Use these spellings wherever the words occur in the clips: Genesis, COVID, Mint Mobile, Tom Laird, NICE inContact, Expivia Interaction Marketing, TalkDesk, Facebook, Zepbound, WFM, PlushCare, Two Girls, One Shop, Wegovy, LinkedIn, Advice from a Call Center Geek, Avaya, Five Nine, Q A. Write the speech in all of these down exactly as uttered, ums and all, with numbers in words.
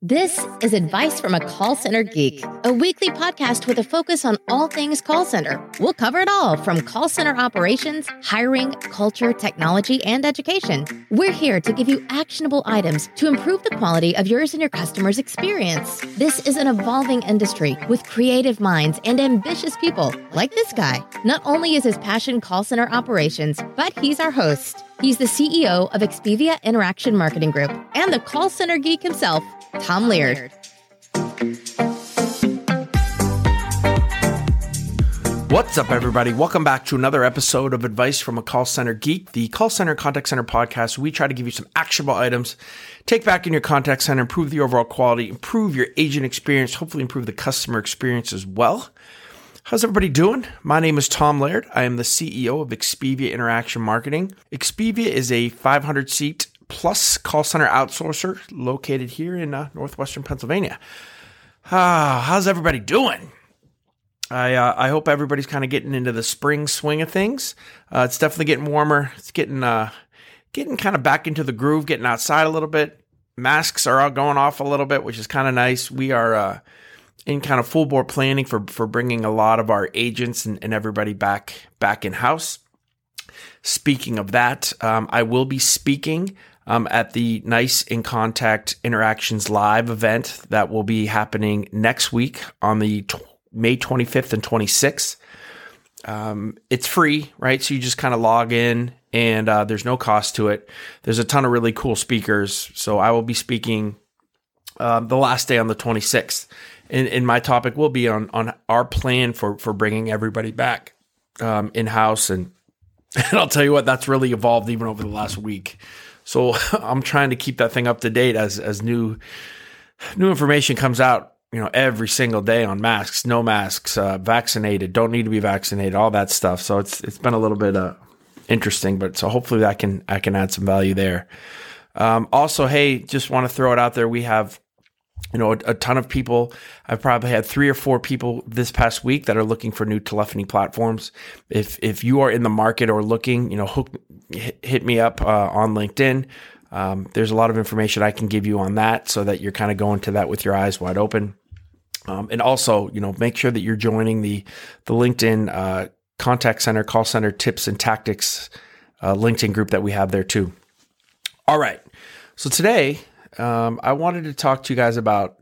This is Advice from a Call Center Geek, a weekly podcast with a focus on all things call center. We'll cover it all from call center operations, hiring, culture, technology, and education. We're here to give you actionable items to improve the quality of yours and your customers' experience. This is an evolving industry with creative minds and ambitious people like this guy. Not only is his passion call center operations, but he's our host. He's the C E O of Expivia Interaction Marketing Group and the call center geek himself, Tom Laird. What's up, everybody? Welcome back to another episode of Advice from a Call Center Geek, the call center contact center podcast. We try to give you some actionable items, take back in your contact center, improve the overall quality, improve your agent experience, hopefully improve the customer experience as well. How's everybody doing? My name is Tom Laird. I am the C E O of Expivia Interaction Marketing. Expivia is a five hundred seat plus call center outsourcer located here in uh, northwestern Pennsylvania. Ah, how's everybody doing? I uh, I hope everybody's kind of getting into the spring swing of things. Uh, it's definitely getting warmer. It's getting uh getting kind of back into the groove, getting outside a little bit. Masks are all going off a little bit, which is kind of nice. We are uh, in kind of full bore planning for for bringing a lot of our agents and, and everybody back back in house. Speaking of that, um, I will be speaking Um, at the NICE inContact Interactions Live event that will be happening next week on the t- May twenty-fifth and twenty-sixth. Um, it's free, right? So you just kind of log in and uh, there's no cost to it. There's a ton of really cool speakers. So I will be speaking um, the last day on the twenty-sixth. And, and my topic will be on, on our plan for, for bringing everybody back um, in-house. And, and I'll tell you what, that's really evolved even over the last week. So I'm trying to keep that thing up to date as as new new information comes out, you know, every single day on masks, no masks, uh, vaccinated, don't need to be vaccinated, all that stuff. So it's it's been a little bit uh, interesting, but so hopefully I can I can add some value there. Um, also, hey, just want to throw it out there. We have, you know, a, a ton of people. I've probably had three or four people this past week that are looking for new telephony platforms. If if you are in the market or looking, you know, hook. hit me up uh, on LinkedIn. Um, there's a lot of information I can give you on that so that you're kind of going to that with your eyes wide open. Um, and also, you know, make sure that you're joining the the LinkedIn uh, contact center, call center tips and tactics uh, LinkedIn group that we have there too. All right. So today um, I wanted to talk to you guys about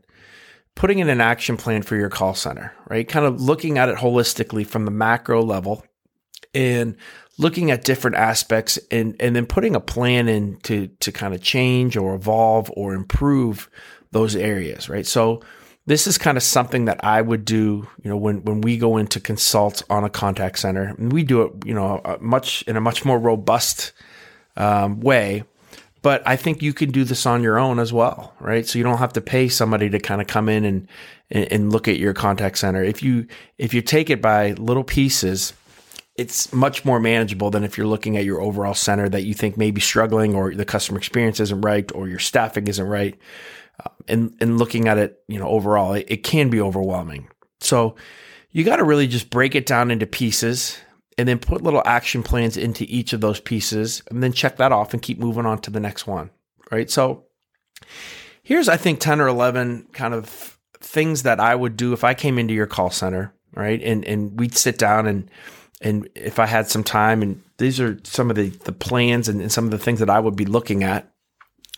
putting in an action plan for your call center, right? Kind of looking at it holistically from the macro level and looking at different aspects and, and then putting a plan in to, to kind of change or evolve or improve those areas, right? So this is kind of something that I would do, you know, when, when we go in to consult on a contact center, and we do it, you know, a much in a much more robust um, way, but I think you can do this on your own as well, right? So you don't have to pay somebody to kind of come in and, and, and look at your contact center. If you, if you take it by little pieces, it's much more manageable than if you're looking at your overall center that you think may be struggling or the customer experience isn't right or your staffing isn't right. Uh, and, and looking at it, you know, overall, it, it can be overwhelming. So you got to really just break it down into pieces and then put little action plans into each of those pieces and then check that off and keep moving on to the next one, right? So here's, I think, ten or eleven kind of things that I would do if I came into your call center, right? And, and we'd sit down and And if I had some time, and these are some of the, the plans and, and some of the things that I would be looking at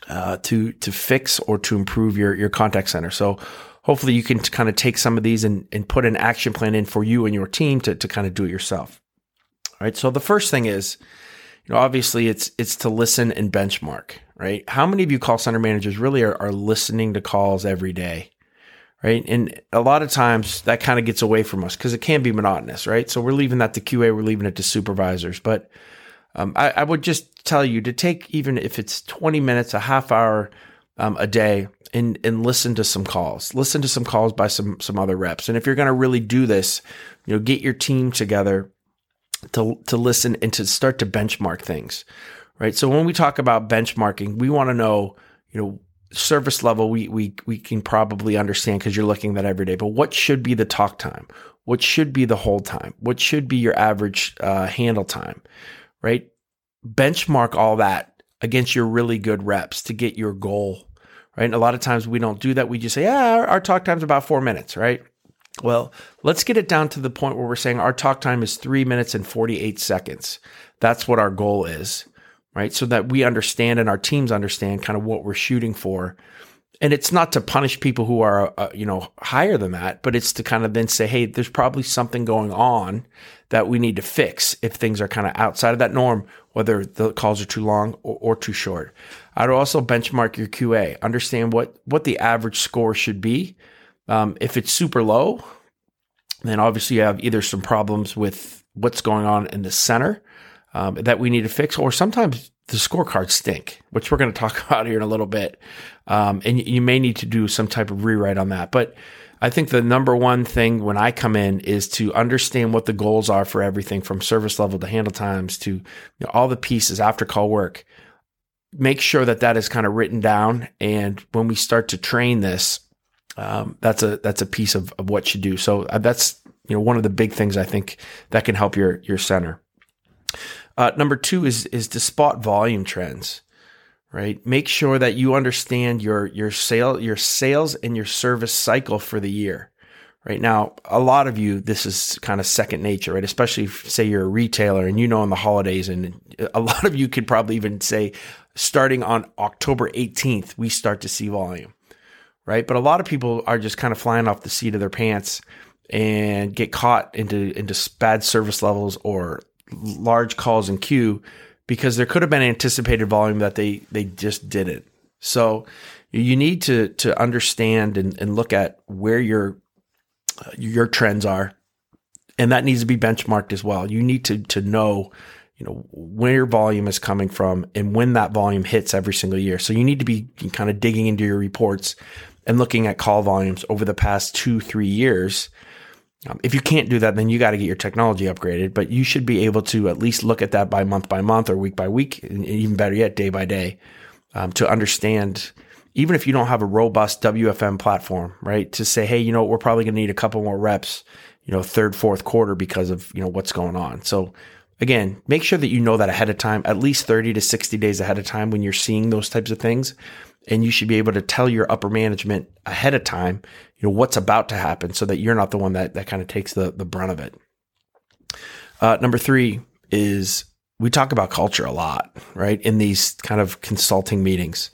uh, to to fix or to improve your, your contact center. So hopefully you can kind of take some of these and, and put an action plan in for you and your team to, to kind of do it yourself. All right. So the first thing is, you know, obviously it's it's to listen and benchmark, right? How many of you call center managers really are, are listening to calls every day? Right. And a lot of times that kind of gets away from us because it can be monotonous. Right. So we're leaving that to Q A. We're leaving it to supervisors. But um, I, I would just tell you to take, even if it's twenty minutes, a half hour, um, a day and and listen to some calls. Listen to some calls by some some other reps. And if you're going to really do this, you know, get your team together to to listen and to start to benchmark things, right? So when we talk about benchmarking, we want to know, you know, service level, we we we can probably understand because you're looking at that every day. But what should be the talk time? What should be the hold time? What should be your average uh, handle time, right? Benchmark all that against your really good reps to get your goal, right? And a lot of times we don't do that. We just say, yeah, our, our talk time's about four minutes, right? Well, let's get it down to the point where we're saying our talk time is three minutes and forty-eight seconds. That's what our goal is, right? So that we understand and our teams understand kind of what we're shooting for. And it's not to punish people who are, uh, you know, higher than that, but it's to kind of then say, hey, there's probably something going on that we need to fix if things are kind of outside of that norm, whether the calls are too long or, or too short. I'd also benchmark your Q A, understand what, what the average score should be. Um, if it's super low, then obviously you have either some problems with what's going on in the center um, that we need to fix, or sometimes the scorecards stink, which we're going to talk about here in a little bit. Um, and you may need to do some type of rewrite on that. But I think the number one thing when I come in is to understand what the goals are for everything from service level to handle times to, you know, all the pieces after call work. Make sure that that is kind of written down. And when we start to train this, um, that's a that's a piece of, of what you do. So that's, you know, one of the big things I think that can help your your center. Uh, number two is is to spot volume trends, right? Make sure that you understand your your sale your sales and your service cycle for the year. Right now, a lot of you, this is kind of second nature, right? Especially if, say, you're a retailer and you know in the holidays, and a lot of you could probably even say, starting on October eighteenth, we start to see volume, right? But a lot of people are just kind of flying off the seat of their pants and get caught into into bad service levels or large calls in queue because there could have been anticipated volume that they they just didn't. So you need to to understand and, and look at where your uh, your trends are, and that needs to be benchmarked as well. You need to to know, you know, where your volume is coming from and when that volume hits every single year. So you need to be kind of digging into your reports and looking at call volumes over the past two, three years. Um, if you can't do that, then you got to get your technology upgraded, but you should be able to at least look at that by month by month or week by week, and even better yet, day by day, um, to understand, even if you don't have a robust W F M platform, right, to say, hey, you know, we're probably going to need a couple more reps, you know, third, fourth quarter because of, you know, what's going on. So again, make sure that you know that ahead of time, at least thirty to sixty days ahead of time when you're seeing those types of things. And you should be able to tell your upper management ahead of time, you know, what's about to happen so that you're not the one that, that kind of takes the, the brunt of it. Uh, number three is we talk about culture a lot, right, in these kind of consulting meetings.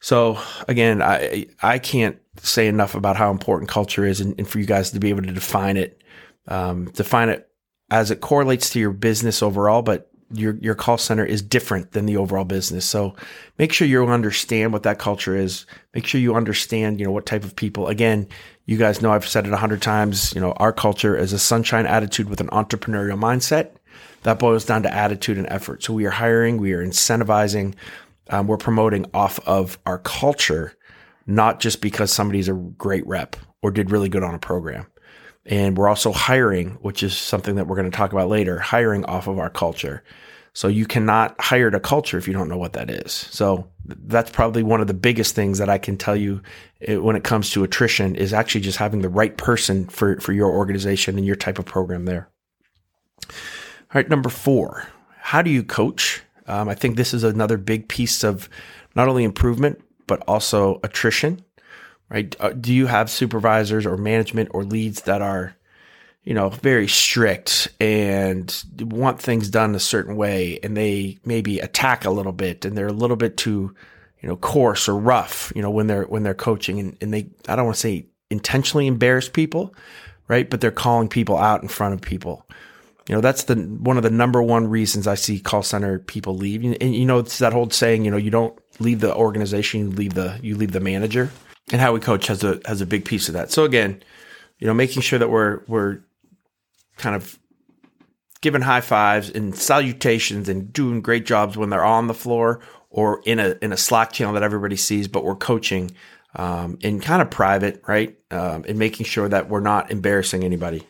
So again, I I can't say enough about how important culture is, and, and for you guys to be able to define it, um, define it as it correlates to your business overall, but Your your call center is different than the overall business. So make sure you understand what that culture is. Make sure you understand, you know, what type of people. Again, you guys know I've said it a hundred times, you know, our culture is a sunshine attitude with an entrepreneurial mindset. That boils down to attitude and effort. So we are hiring, we are incentivizing, um, we're promoting off of our culture, not just because somebody's a great rep or did really good on a program. And we're also hiring, which is something that we're going to talk about later, hiring off of our culture. So you cannot hire to culture if you don't know what that is. So that's probably one of the biggest things that I can tell you when it comes to attrition is actually just having the right person for, for your organization and your type of program there. All right, number four, how do you coach? Um, I think this is another big piece of not only improvement, but also attrition. Right? Do you have supervisors or management or leads that are, you know, very strict and want things done a certain way, and they maybe attack a little bit, and they're a little bit too, you know, coarse or rough, you know, when they're when they're coaching, and, and they, I don't want to say intentionally embarrass people, right? But they're calling people out in front of people. You know, that's the one of the number one reasons I see call center people leave. And, and you know, it's that old saying, you know, you don't leave the organization, you leave the you leave the manager. And how we coach has a has a big piece of that. So again, you know, making sure that we're we're kind of giving high fives and salutations and doing great jobs when they're on the floor or in a in a Slack channel that everybody sees, but we're coaching um, in kind of private, right? Um, and making sure that we're not embarrassing anybody.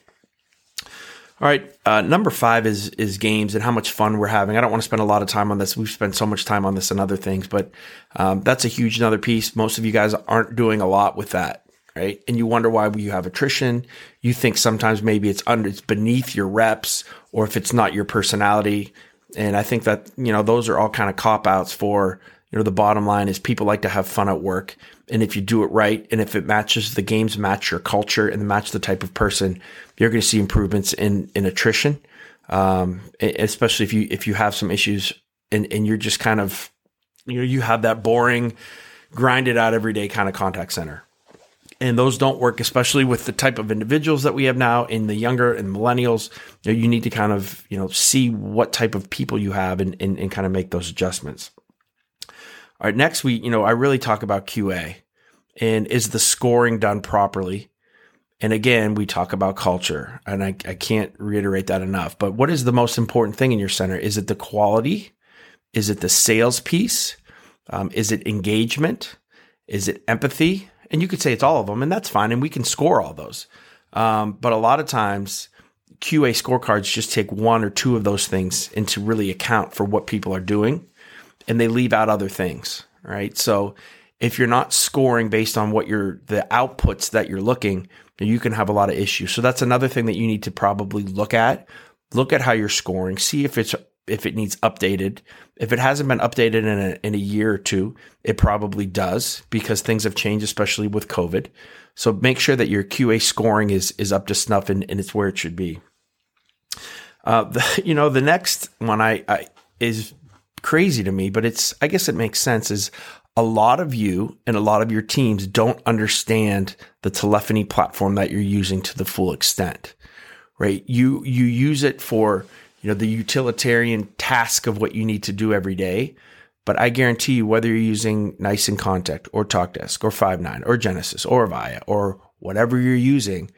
All right, uh, number five is is games and how much fun we're having. I don't want to spend a lot of time on this. We've spent so much time on this and other things, but um, that's a huge another piece. Most of you guys aren't doing a lot with that, right? And you wonder why you have attrition. You think sometimes maybe it's under it's beneath your reps, or if it's not your personality. And I think that, you know, those are all kind of cop-outs for, you know, the bottom line is people like to have fun at work. And if you do it right, and if it matches, the games match your culture and match the type of person, you're going to see improvements in, in attrition, um, especially if you if you have some issues and, and you're just kind of, you know, you have that boring, grinded out every day kind of contact center. And those don't work, especially with the type of individuals that we have now in the younger and millennials. You know, you need to kind of, you know, see what type of people you have and, and, and kind of make those adjustments. All right, next we, you know, I really talk about Q A and is the scoring done properly? And again, we talk about culture, and I, I can't reiterate that enough, but what is the most important thing in your center? Is it the quality? Is it the sales piece? Um, is it engagement? Is it empathy? And you could say it's all of them, and that's fine, and we can score all those. Um, but a lot of times, Q A scorecards just take one or two of those things into really account for what people are doing, and they leave out other things, right? So if you're not scoring based on what you're, the outputs that you're looking, you can have a lot of issues. So that's another thing that you need to probably look at. Look at how you're scoring. See if it's if it needs updated. If it hasn't been updated in a, in a year or two, it probably does because things have changed, especially with COVID. So make sure that your Q A scoring is is up to snuff and, and it's where it should be. Uh, the, you know, the next one I, I is crazy to me, but it's I guess it makes sense is a lot of you and a lot of your teams don't understand the telephony platform that you're using to the full extent, right? You you use it for, you know, the utilitarian task of what you need to do every day. But I guarantee you, whether you're using NICE inContact or TalkDesk or Five Nine or Genesis or Avaya or whatever you're using,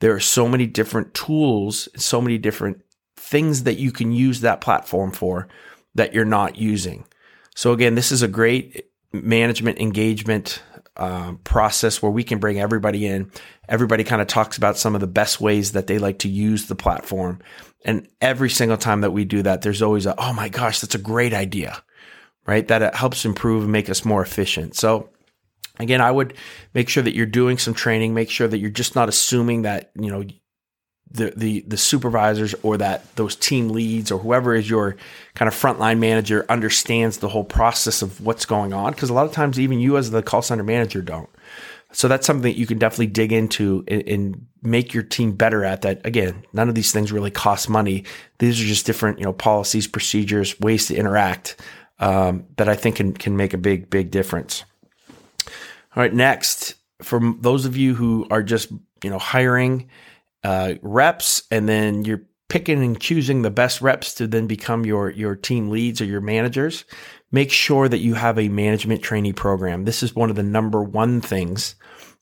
there are so many different tools, so many different things that you can use that platform for that you're not using. So again, this is a great management engagement um, process where we can bring everybody in. Everybody kind of talks about some of the best ways that they like to use the platform. And every single time that we do that, there's always a, oh my gosh, that's a great idea, right? That it helps improve and make us more efficient. So again, I would make sure that you're doing some training, make sure that you're just not assuming that, you know, the, the, the supervisors or that those team leads or whoever is your kind of frontline manager understands the whole process of what's going on. Cause a lot of times even you as the call center manager don't. So that's something that you can definitely dig into and, and make your team better at that. Again, none of these things really cost money. These are just different, you know, policies, procedures, ways to interact um, that I think can, can make a big, big difference. All right. Next, for those of you who are just, you know, hiring uh, reps and then you're picking and choosing the best reps to then become your, your team leads or your managers, make sure that you have a management trainee program. This is one of the number one things.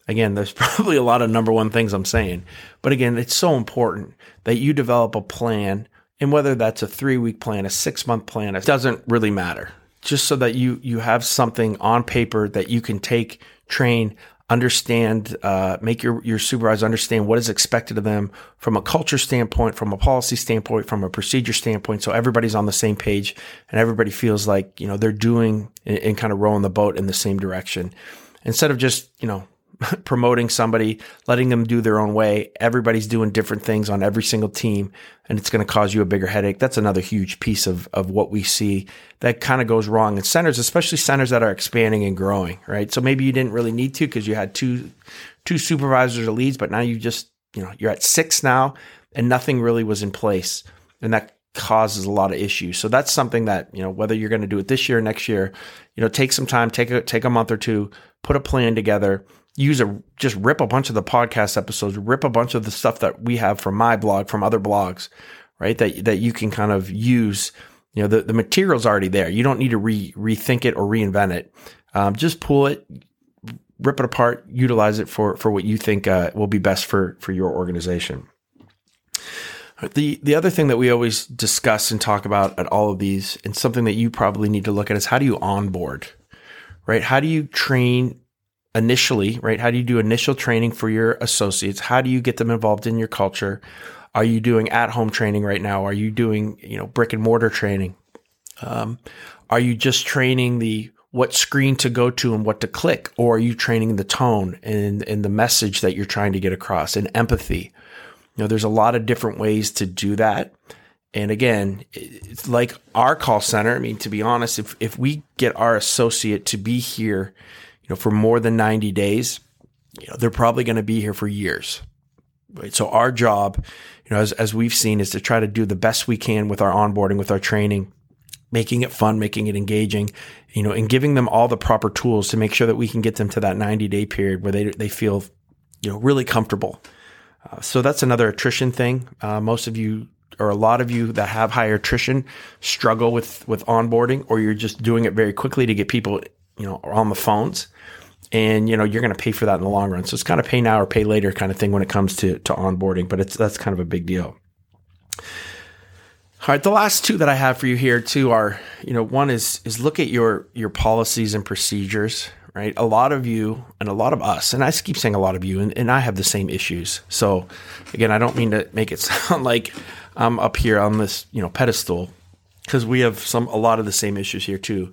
Again, there's probably a lot of number one things I'm saying, but again, it's so important that you develop a plan, and whether that's a three-week plan, a six-month plan, it doesn't really matter, just so that you you have something on paper that you can take, train, understand, uh, make your, your supervisors understand what is expected of them from a culture standpoint, from a policy standpoint, from a procedure standpoint. So everybody's on the same page and everybody feels like, you know, they're doing and, and kind of rowing the boat in the same direction. Instead of just, you know, promoting somebody, letting them do their own way. Everybody's doing different things on every single team, and it's going to cause you a bigger headache. That's another huge piece of, of what we see that kind of goes wrong in centers, especially centers that are expanding and growing, right? So maybe you didn't really need to because you had two, two supervisors or leads, but now you just, you know, you're at six now and nothing really was in place. And that causes a lot of issues. So that's something that, you know, whether you're going to do it this year or next year, you know, take some time, take a, take a month or two, put a plan together. Use a just rip a bunch of the podcast episodes, rip a bunch of the stuff that we have from my blog, from other blogs, right? That that you can kind of use. You know, the, the material's already there. You don't need to re, rethink it or reinvent it. Um, just pull it, rip it apart, utilize it for for what you think uh, will be best for for your organization. The the other thing that we always discuss and talk about at all of these, and something that you probably need to look at, is how do you onboard, right? How do you train initially, right? How do you do initial training for your associates? How do you get them involved in your culture? Are you doing at-home training right now? Are you doing, you know, brick and mortar training? Um, are you just training the what screen to go to and what to click? Or are you training the tone and, and the message that you're trying to get across, and empathy? You know, there's a lot of different ways to do that. And again, it's like our call center. I mean, to be honest, if, if we get our associate to be here, you know, for more than ninety days, you know, they're probably going to be here for years. Right? So our job, you know, as, as we've seen, is to try to do the best we can with our onboarding, with our training, making it fun, making it engaging, you know, and giving them all the proper tools to make sure that we can get them to that ninety day period where they, they feel, you know, really comfortable. Uh, so that's another attrition thing. Uh, most of you, or a lot of you that have higher attrition, struggle with, with onboarding, or you're just doing it very quickly to get people, you know, on the phones, and, you know, you're going to pay for that in the long run. So it's kind of pay now or pay later kind of thing when it comes to, to onboarding, but it's, that's kind of a big deal. All right. The last two that I have for you here too are, you know, one is, is look at your, your policies and procedures, right? A lot of you and a lot of us, and I keep saying a lot of you, and, and I have the same issues. So again, I don't mean to make it sound like I'm up here on this, you know, pedestal, because we have some, a lot of the same issues here too.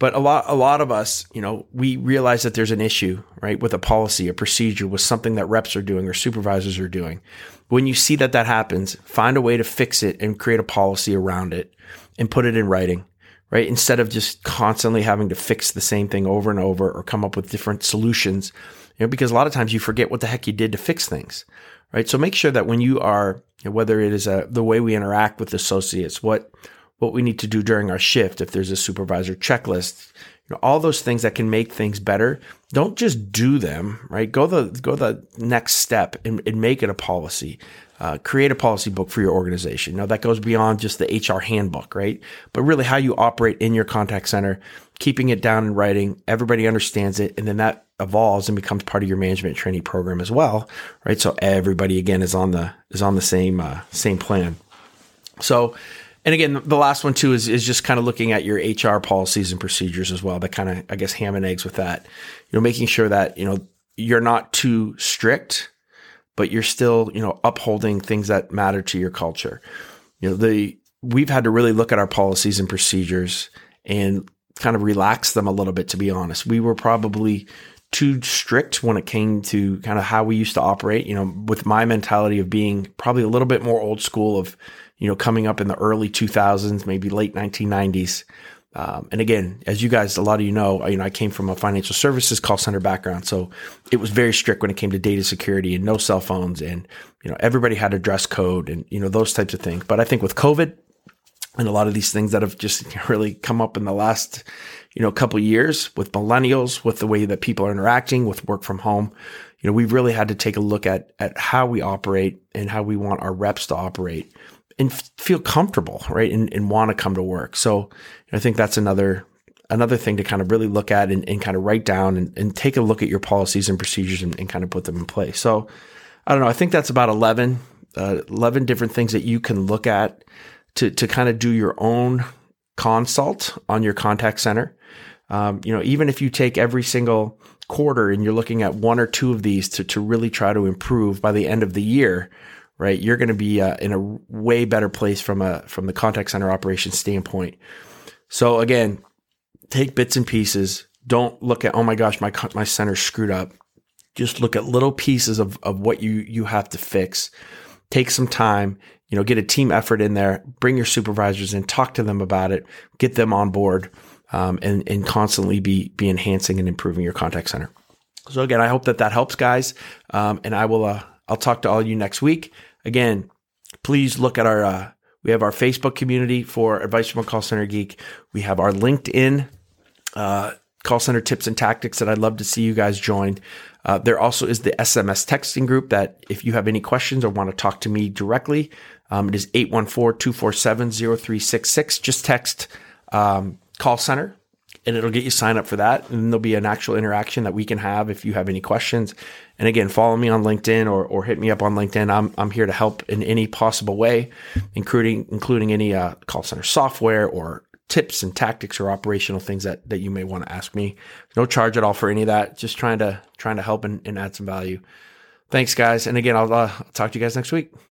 But a lot, a lot of us, you know, we realize that there's an issue, right, with a policy, a procedure, with something that reps are doing or supervisors are doing. When you see that that happens, find a way to fix it and create a policy around it and put it in writing, right? Instead of just constantly having to fix the same thing over and over or come up with different solutions, you know, because a lot of times you forget what the heck you did to fix things, right? So make sure that when you are, you know, whether it is a, the way we interact with associates, what what we need to do during our shift, if there's a supervisor checklist, you know, all those things that can make things better, don't just do them, right? Go the go the next step and, and make it a policy. Uh, create a policy book for your organization. Now, that goes beyond just the H R handbook, right? But really how you operate in your contact center, keeping it down in writing, everybody understands it, and then that evolves and becomes part of your management training program as well, right? So everybody, again, is on the is on the same uh, same plan. So. And again, the last one too is, is just kind of looking at your H R policies and procedures as well. That kind of, I guess, ham and eggs with that, you know, making sure that, you know, you're not too strict, but you're still, you know, upholding things that matter to your culture. You know, the, we've had to really look at our policies and procedures and kind of relax them a little bit, to be honest. We were probably too strict when it came to kind of how we used to operate, you know, with my mentality of being probably a little bit more old school of, you know, coming up in the early two thousands, maybe late nineteen nineties. Um, and again, as you guys, a lot of you know, you know, I came from a financial services call center background. So it was very strict when it came to data security and no cell phones. And, you know, everybody had a dress code and, you know, those types of things. But I think with COVID and a lot of these things that have just really come up in the last, you know, couple of years with millennials, with the way that people are interacting with work from home, you know, we've really had to take a look at at how we operate and how we want our reps to operate. And feel comfortable, right? And, and want to come to work. So I think that's another another thing to kind of really look at and, and kind of write down and, and take a look at your policies and procedures and, and kind of put them in place. So I don't know. I think that's about eleven, uh, eleven different things that you can look at to to kind of do your own consult on your contact center. Um, you know, even if you take every single quarter and you're looking at one or two of these to to really try to improve by the end of the year, right? You're going to be uh, in a way better place from a from the contact center operations standpoint. So again, take bits and pieces. Don't look at, oh my gosh, my my center screwed up. Just look at little pieces of of what you you have to fix. Take some time, you know, get a team effort in there. Bring your supervisors in, talk to them about it, get them on board, um, and and constantly be be enhancing and improving your contact center. So again, I hope that that helps, guys. Um, and I will uh, I'll talk to all of you next week. Again, please look at our, uh, we have our Facebook community for Advice from a Call Center Geek. We have our LinkedIn uh, call center tips and tactics that I'd love to see you guys join. Uh, there also is the S M S texting group that if you have any questions or want to talk to me directly, um, it is eight one four, two four seven, zero three six six. Just text um, call center and it'll get you signed up for that. And there'll be an actual interaction that we can have if you have any questions. And again, follow me on LinkedIn or or hit me up on LinkedIn. I'm I'm here to help in any possible way, including including any uh, call center software or tips and tactics or operational things that, that you may want to ask me. No charge at all for any of that. Just trying to trying to help and, and add some value. Thanks, guys. And again, I'll, uh, I'll talk to you guys next week.